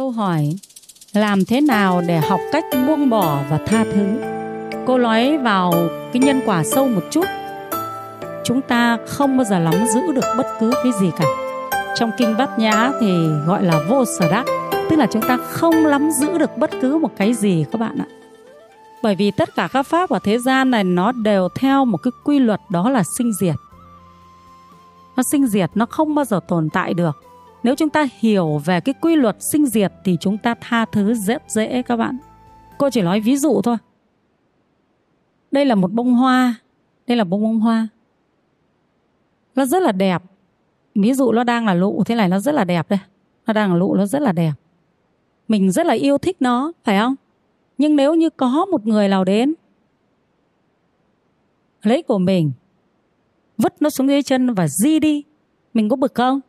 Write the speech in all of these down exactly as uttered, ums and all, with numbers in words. câu hỏi làm thế nào để học cách buông bỏ và tha thứ. Cô nói vào cái nhân quả sâu một chút. Chúng ta không bao giờ nắm giữ được bất cứ cái gì cả. Trong kinh Bát Nhã thì gọi là vô sở đắc, tức là chúng ta không nắm giữ được bất cứ một cái gì các bạn ạ. Bởi vì tất cả các pháp ở thế gian này nó đều theo một cái quy luật, đó là sinh diệt. Nó sinh diệt, nó không bao giờ tồn tại được. Nếu chúng ta hiểu về cái quy luật sinh diệt thì chúng ta tha thứ rất dễ các bạn. Cô chỉ nói ví dụ thôi. Đây là một bông hoa. Đây là bông bông hoa. Nó rất là đẹp. Ví dụ nó đang là lụ thế này, nó rất là đẹp đây. Nó đang là lụ, nó rất là đẹp. Mình rất là yêu thích nó, phải không? Nhưng nếu như có một người nào đến lấy của mình, vứt nó xuống dưới chân và di đi, mình có bực không?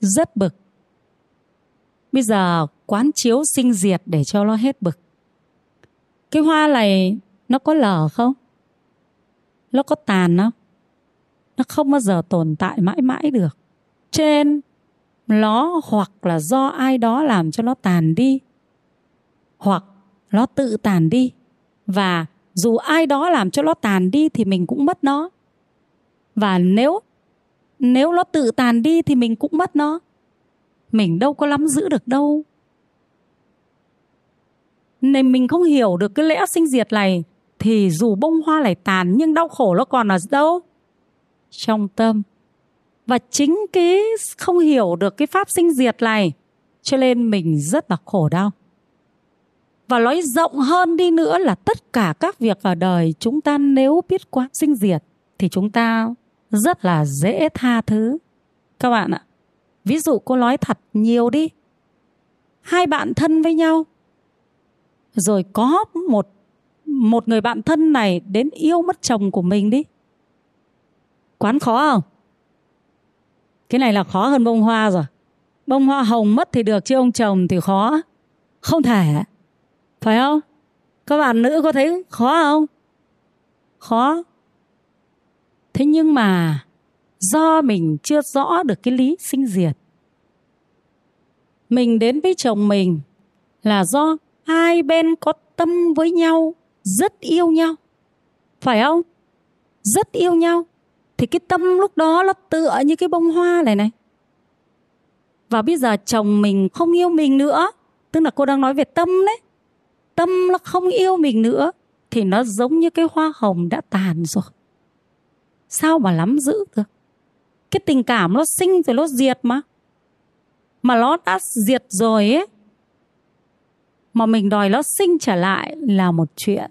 Rất bực. Bây giờ quán chiếu sinh diệt để cho nó hết bực. Cái hoa này nó có lở không? Nó có tàn không? Nó không bao giờ tồn tại mãi mãi được. Trên nó hoặc là do ai đó làm cho nó tàn đi, hoặc nó tự tàn đi. Và dù ai đó làm cho nó tàn đi thì mình cũng mất nó. Và nếu Nếu nó tự tàn đi thì mình cũng mất nó. Mình đâu có nắm giữ được đâu. Nên mình không hiểu được cái lẽ sinh diệt này thì dù bông hoa này tàn nhưng đau khổ nó còn ở đâu? Trong tâm. Và chính cái không hiểu được cái pháp sinh diệt này cho nên mình rất là khổ đau. Và nói rộng hơn đi nữa là tất cả các việc ở đời chúng ta nếu biết quán sinh diệt thì chúng ta rất là dễ tha thứ các bạn ạ. Ví dụ cô nói thật nhiều đi. Hai bạn thân với nhau, rồi có một một người bạn thân này đến yêu mất chồng của mình đi. Quán khó không? Cái này là khó hơn bông hoa rồi. Bông hoa hồng mất thì được chứ ông chồng thì khó. Không thể. Phải không? Các bạn nữ có thấy khó không? Khó. Thế nhưng mà do mình chưa rõ được cái lý sinh diệt. Mình đến với chồng mình là do hai bên có tâm với nhau, rất yêu nhau. Phải không? Rất yêu nhau. Thì cái tâm lúc đó nó tựa như cái bông hoa này này. Và bây giờ chồng mình không yêu mình nữa. Tức là cô đang nói về tâm đấy. Tâm nó không yêu mình nữa. Thì nó giống như cái hoa hồng đã tàn rồi. Sao mà nắm giữ được? Cái tình cảm nó sinh rồi nó diệt mà. Mà nó đã diệt rồi ấy. Mà mình đòi nó sinh trở lại là một chuyện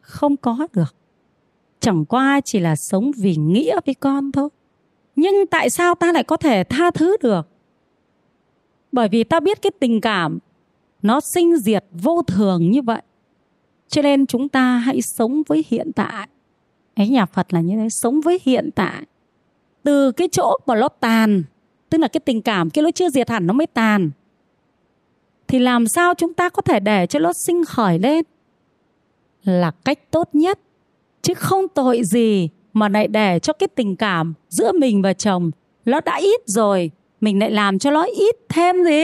không có được. Chẳng qua chỉ là sống vì nghĩa với con thôi. Nhưng tại sao ta lại có thể tha thứ được? Bởi vì ta biết cái tình cảm nó sinh diệt vô thường như vậy. Cho nên chúng ta hãy sống với hiện tại. Cái nhà Phật là như thế, sống với hiện tại. Từ cái chỗ mà nó tàn, tức là cái tình cảm kia nó chưa diệt hẳn, nó mới tàn, thì làm sao chúng ta có thể để cho nó sinh khởi lên là cách tốt nhất. Chứ không tội gì mà lại để cho cái tình cảm giữa mình và chồng nó đã ít rồi, mình lại làm cho nó ít thêm gì?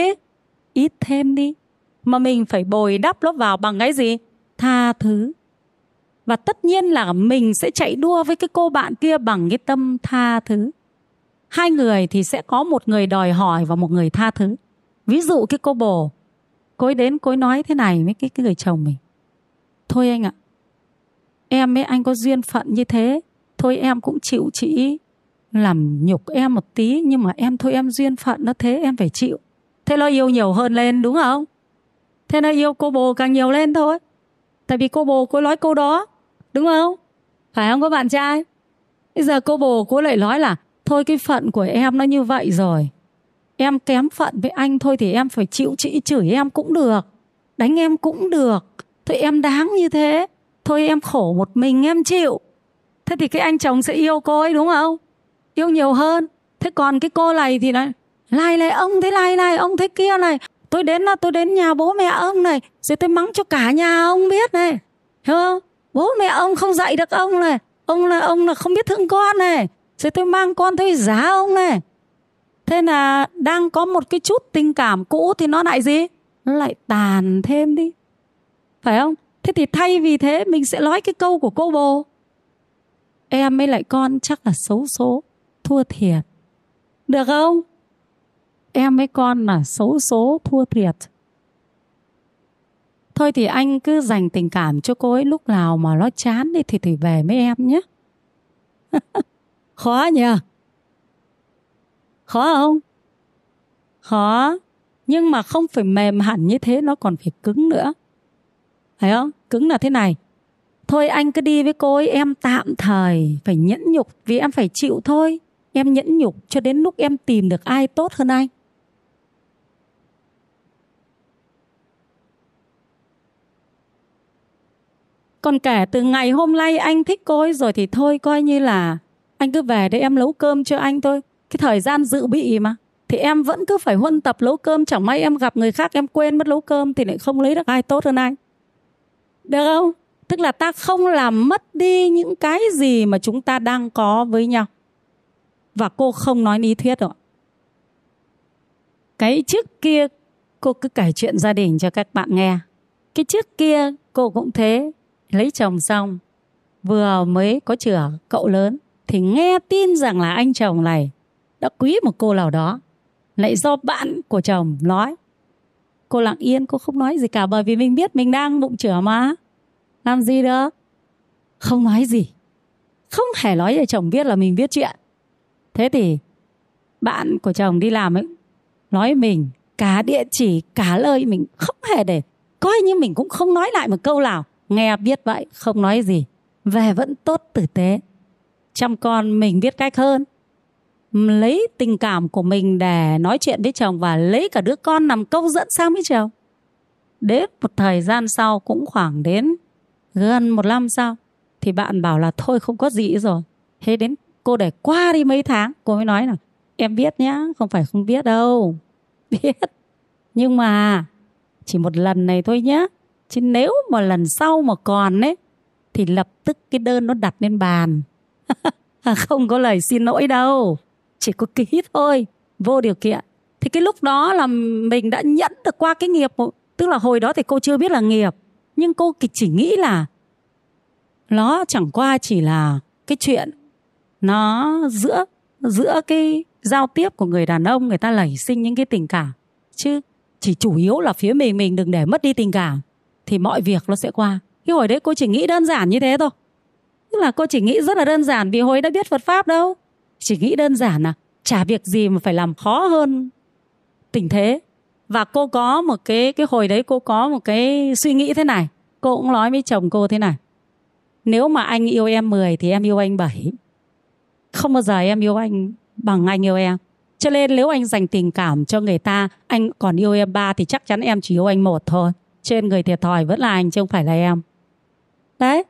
Ít thêm đi. Mà mình phải bồi đắp nó vào bằng cái gì? Tha thứ. Và tất nhiên là mình sẽ chạy đua với cái cô bạn kia bằng cái tâm tha thứ. Hai người thì sẽ có một người đòi hỏi và một người tha thứ. Ví dụ cái cô bồ, cô ấy đến cô ấy nói thế này với cái, cái người chồng mình. Thôi anh ạ, em ấy anh có duyên phận như thế. Thôi em cũng chịu chị làm nhục em một tí. Nhưng mà em thôi em duyên phận nó thế em phải chịu. Thế nó yêu nhiều hơn lên đúng không? Thế nó yêu cô bồ càng nhiều lên thôi. Tại vì cô bồ cô nói câu đó. Đúng không? Phải không các bạn trai? Bây giờ cô bồ cô lại nói là thôi cái phận của em nó như vậy rồi. Em kém phận với anh thôi thì em phải chịu chị chửi em cũng được. Đánh em cũng được. Thôi em đáng như thế. Thôi em khổ một mình em chịu. Thế thì cái anh chồng sẽ yêu cô ấy đúng không? Yêu nhiều hơn. Thế còn cái cô này thì nói Này này ông thế này này ông thế kia này. Tôi đến là tôi đến nhà bố mẹ ông này. Rồi tôi mắng cho cả nhà ông biết này. Hiểu không? Bố mẹ ông không dạy được ông này. Ông là ông là không biết thương con này. Rồi tôi mang con tôi giá ông này. Thế là đang có một cái chút tình cảm cũ thì nó lại gì? Nó lại tàn thêm đi, phải không? Thế thì thay vì thế mình sẽ nói cái câu của cô bồ: em mới lại con chắc là xấu số, thua thiệt. Được không? Em với con là xấu số, thua thiệt. Thôi thì anh cứ dành tình cảm cho cô ấy, lúc nào mà nó chán đi thì thì về với em nhé. Khó nhỉ? Khó không? Khó. Nhưng mà không phải mềm hẳn như thế, nó còn phải cứng nữa. Thấy không? Cứng là thế này: thôi anh cứ đi với cô ấy, em tạm thời phải nhẫn nhục, vì em phải chịu thôi. Em nhẫn nhục cho đến lúc em tìm được ai tốt hơn anh. Còn kể từ ngày hôm nay anh thích cô ấy rồi thì thôi coi như là anh cứ về để em nấu cơm cho anh thôi. Cái thời gian dự bị mà, thì em vẫn cứ phải huân tập nấu cơm. Chẳng may em gặp người khác, em quên mất nấu cơm thì lại không lấy được ai tốt hơn anh. Được không? Tức là ta không làm mất đi những cái gì mà chúng ta đang có với nhau. Và cô không nói lý thuyết rồi. Cái trước kia cô cứ kể chuyện gia đình cho các bạn nghe. Cái trước kia cô cũng thế, lấy chồng xong vừa mới có chửa cậu lớn thì nghe tin rằng là anh chồng này đã quý một cô nào đó, lại do bạn của chồng nói. Cô lặng yên, cô không nói gì cả, bởi vì mình biết mình đang bụng chửa mà, làm gì đó. Không nói gì, không thể nói để chồng biết là mình biết chuyện. Thế thì bạn của chồng đi làm ấy nói mình cả địa chỉ cả lời, mình không hề để, coi như mình cũng không nói lại một câu nào. Nghe biết vậy không nói gì, về vẫn tốt tử tế. Chăm con mình biết cách hơn, lấy tình cảm của mình để nói chuyện với chồng và lấy cả đứa con làm câu dẫn sang với chồng. Đến một thời gian sau, cũng khoảng đến gần một năm sau, thì bạn bảo là thôi không có gì rồi. Thế đến cô để qua đi mấy tháng, cô mới nói là em biết nhá, không phải không biết đâu, biết, nhưng mà chỉ một lần này thôi nhá. Chứ nếu mà lần sau mà còn ấy thì lập tức cái đơn nó đặt lên bàn. Không có lời xin lỗi đâu, chỉ có ký thôi, vô điều kiện. Thì cái lúc đó là mình đã nhẫn được qua cái nghiệp. Tức là hồi đó thì cô chưa biết là nghiệp, nhưng cô chỉ nghĩ là nó chẳng qua chỉ là cái chuyện nó giữa giữa cái giao tiếp của người đàn ông, người ta nảy sinh những cái tình cảm. Chứ chỉ chủ yếu là phía mình, mình đừng để mất đi tình cảm thì mọi việc nó sẽ qua. Cái hồi đấy cô chỉ nghĩ đơn giản như thế thôi. Tức là cô chỉ nghĩ rất là đơn giản, vì hồi đã biết Phật Pháp đâu. Chỉ nghĩ đơn giản là chả việc gì mà phải làm khó hơn tình thế. Và cô có một cái, cái hồi đấy cô có một cái suy nghĩ thế này. Cô cũng nói với chồng cô thế này: nếu mà anh yêu em mười thì em yêu anh bảy. Không bao giờ em yêu anh bằng anh yêu em. Cho nên nếu anh dành tình cảm cho người ta, anh còn yêu em ba thì chắc chắn em chỉ yêu anh một thôi. Trên người thiệt thòi vẫn là anh chứ không phải là em. Đấy.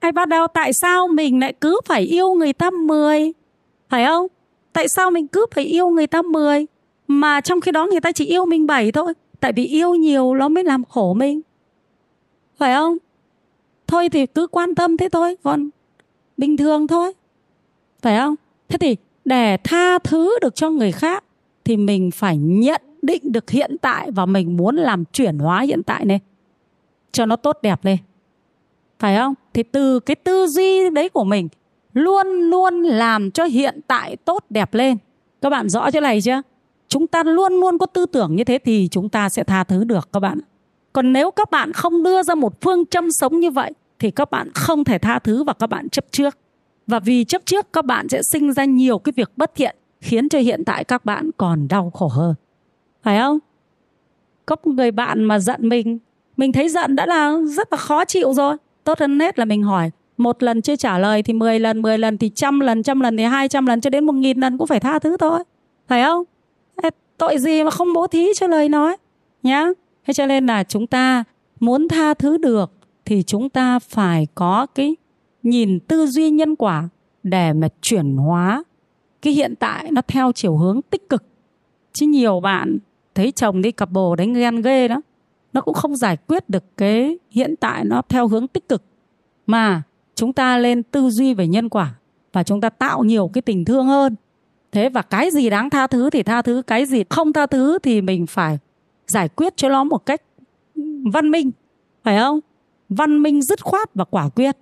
Ai bắt đầu tại sao mình lại cứ phải yêu người ta mười? Phải không? Tại sao mình cứ phải yêu người ta mười? Mà trong khi đó người ta chỉ yêu mình bảy thôi. Tại vì yêu nhiều nó mới làm khổ mình, phải không? Thôi thì cứ quan tâm thế thôi, còn bình thường thôi, phải không? Thế thì để tha thứ được cho người khác thì mình phải nhận định được hiện tại, và mình muốn làm chuyển hóa hiện tại này cho nó tốt đẹp lên, phải không? Thì từ cái tư duy đấy của mình luôn luôn làm cho hiện tại tốt đẹp lên. Các bạn rõ chỗ này chưa? Chúng ta luôn luôn có tư tưởng như thế thì chúng ta sẽ tha thứ được các bạn. Còn nếu các bạn không đưa ra một phương châm sống như vậy thì các bạn không thể tha thứ và các bạn chấp trước. Và vì chấp trước các bạn sẽ sinh ra nhiều cái việc bất thiện, khiến cho hiện tại các bạn còn đau khổ hơn, phải không? Có một người bạn mà giận mình, mình thấy giận đã là rất là khó chịu rồi. Tốt hơn hết là mình hỏi. Một lần chưa trả lời thì mười lần, mười lần thì trăm lần, trăm lần thì hai trăm lần, cho đến một nghìn lần cũng phải tha thứ thôi, phải không? Tội gì mà không bố thí cho lời nói nhá. Thế cho nên là chúng ta muốn tha thứ được thì chúng ta phải có cái nhìn tư duy nhân quả để mà chuyển hóa cái hiện tại nó theo chiều hướng tích cực. Chứ nhiều bạn thấy chồng đi cặp bồ đánh ghen ghê đó, nó cũng không giải quyết được cái hiện tại nó theo hướng tích cực. Mà chúng ta lên tư duy về nhân quả và chúng ta tạo nhiều cái tình thương hơn. Thế và cái gì đáng tha thứ thì tha thứ, cái gì không tha thứ thì mình phải giải quyết cho nó một cách văn minh, phải không? Văn minh, dứt khoát và quả quyết.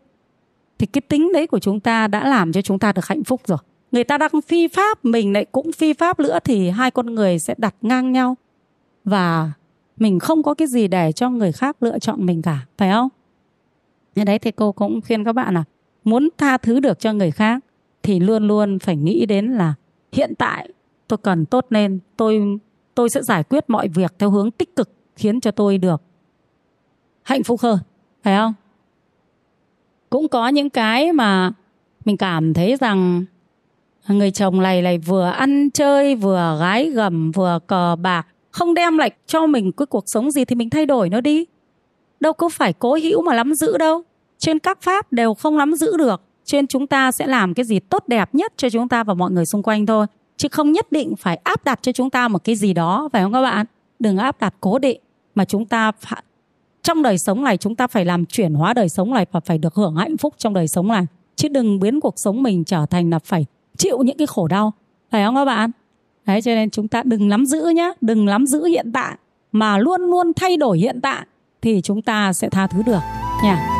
Thì cái tính đấy của chúng ta đã làm cho chúng ta được hạnh phúc rồi. Người ta đang phi pháp, mình lại cũng phi pháp nữa, thì hai con người sẽ đặt ngang nhau. Và mình không có cái gì để cho người khác lựa chọn mình cả, phải không? Như đấy thì cô cũng khuyên các bạn là muốn tha thứ được cho người khác thì luôn luôn phải nghĩ đến là hiện tại tôi cần tốt lên, tôi, tôi sẽ giải quyết mọi việc theo hướng tích cực khiến cho tôi được hạnh phúc hơn, phải không? Cũng có những cái mà mình cảm thấy rằng người chồng này này vừa ăn chơi, vừa gái gầm, vừa cờ bạc, không đem lại cho mình cái cuộc sống gì thì mình thay đổi nó đi. Đâu có phải cố hữu mà nắm giữ đâu. Trên các pháp đều không nắm giữ được. Trên chúng ta sẽ làm cái gì tốt đẹp nhất cho chúng ta và mọi người xung quanh thôi. Chứ không nhất định phải áp đặt cho chúng ta một cái gì đó, phải không các bạn? Đừng áp đặt cố định. Mà chúng ta phải, trong đời sống này chúng ta phải làm chuyển hóa đời sống này và phải được hưởng hạnh phúc trong đời sống này. Chứ đừng biến cuộc sống mình trở thành là phải chịu những cái khổ đau, phải không các bạn? Đấy, cho nên chúng ta đừng nắm giữ nhé, đừng nắm giữ hiện tại, mà luôn luôn thay đổi hiện tại thì chúng ta sẽ tha thứ được nha.